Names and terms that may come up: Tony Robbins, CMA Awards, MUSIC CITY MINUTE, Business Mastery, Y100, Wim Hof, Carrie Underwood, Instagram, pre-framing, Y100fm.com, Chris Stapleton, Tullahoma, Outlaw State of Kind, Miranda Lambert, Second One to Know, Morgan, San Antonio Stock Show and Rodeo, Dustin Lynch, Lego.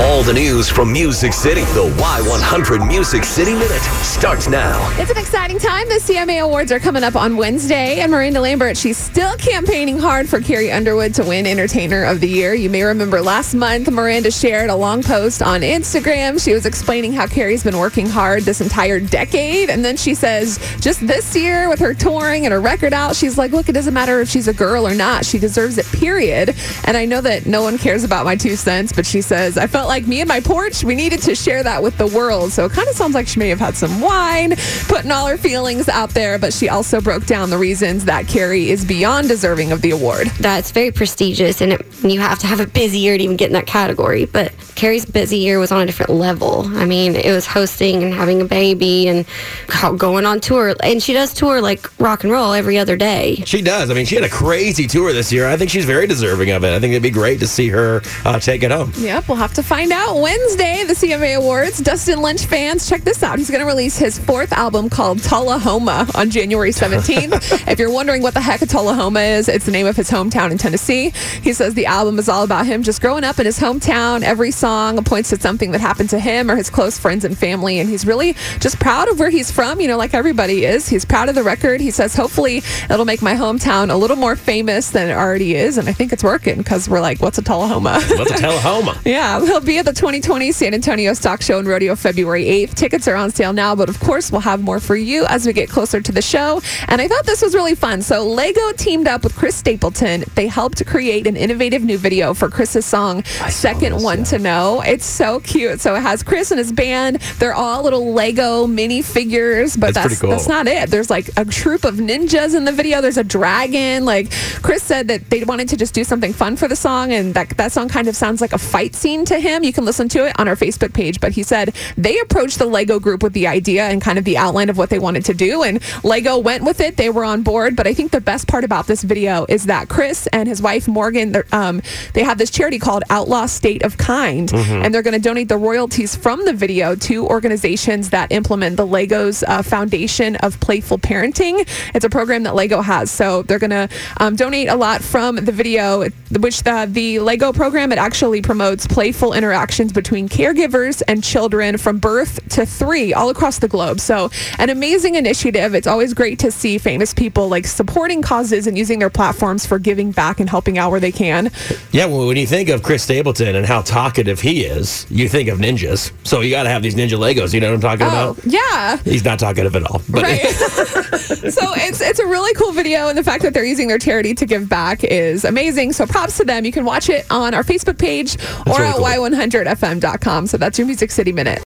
All the news from Music City. The Y100 Music City Minute starts now. It's an exciting time. The CMA Awards are coming up on Wednesday, and Miranda Lambert, she's still campaigning hard for Carrie Underwood to win Entertainer of the Year. You may remember last month, Miranda shared a long post on Instagram. She was explaining how Carrie's been working hard this entire decade, and then she says just this year with her touring and her record out, she's like, look, it doesn't matter if she's a girl or not. She deserves it, period. And I know that no one cares about my 2 cents, but she says, I felt like me and my porch, we needed to share that with the world. So it kind of sounds like she may have had some wine, putting all her feelings out there, but she also broke down the reasons that Carrie is beyond deserving of the award. That's very prestigious, and you have to have a busy year to even get in that category, but Carrie's busy year was on a different level. I mean, it was hosting and having a baby and going on tour, and she does tour like rock and roll every other day. She does. I mean, she had a crazy tour this year. I think she's very deserving of it. I think it'd be great to see her take it home. Yep, we'll have to find out Wednesday, the CMA Awards. Dustin Lynch fans, check this out. He's going to release his 4th album called Tullahoma on January 17th. If you're wondering what the heck a Tullahoma is, it's the name of his hometown in Tennessee. He says the album is all about him just growing up in his hometown. Every song points to something that happened to him or his close friends and family, and he's really just proud of where he's from, you know, like everybody is. He's proud of the record. He says, hopefully, it'll make my hometown a little more famous than it already is, and I think it's working because we're like, what's a Tullahoma? What's a Tullahoma? Yeah, he'll be at the 2020 San Antonio Stock Show and Rodeo February 8th. Tickets are on sale now, but of course, we'll have more for you as we get closer to the show. And I thought this was really fun. So Lego teamed up with Chris Stapleton. They helped create an innovative new video for Chris's song, Second One to Know. It's so cute. So it has Chris and his band. They're all little Lego mini figures, but that's not it. There's like a troop of ninjas in the video. There's a dragon. Like Chris said that they wanted to just do something fun for the song, and that song kind of sounds like a fight scene to him. You can listen to it on our Facebook page, but he said they approached the Lego group with the idea and kind of the outline of what they wanted to do, and Lego went with it. They were on board, but I think the best part about this video is that Chris and his wife, Morgan, they have this charity called Outlaw State of Kind, and they're going to donate the royalties from the video to organizations that implement the Lego's Foundation of Playful Parenting. It's a program that Lego has, so they're going to donate a lot from the video, which the Lego program, it actually promotes playful interactions between caregivers and children from birth to 3 all across the globe. So an amazing initiative. It's always great to see famous people like supporting causes and using their platforms for giving back and helping out where they can. Yeah, well, when you think of Chris Stapleton and how talkative he is, you think of ninjas. So you got to have these ninja Legos. You know what I'm talking about? Yeah. He's not talkative at all. But right. So it's a really cool video, and the fact that they're using their charity to give back is amazing. So props to them. You can watch it on our Facebook page or at Y100fm.com. So that's your Music City Minute.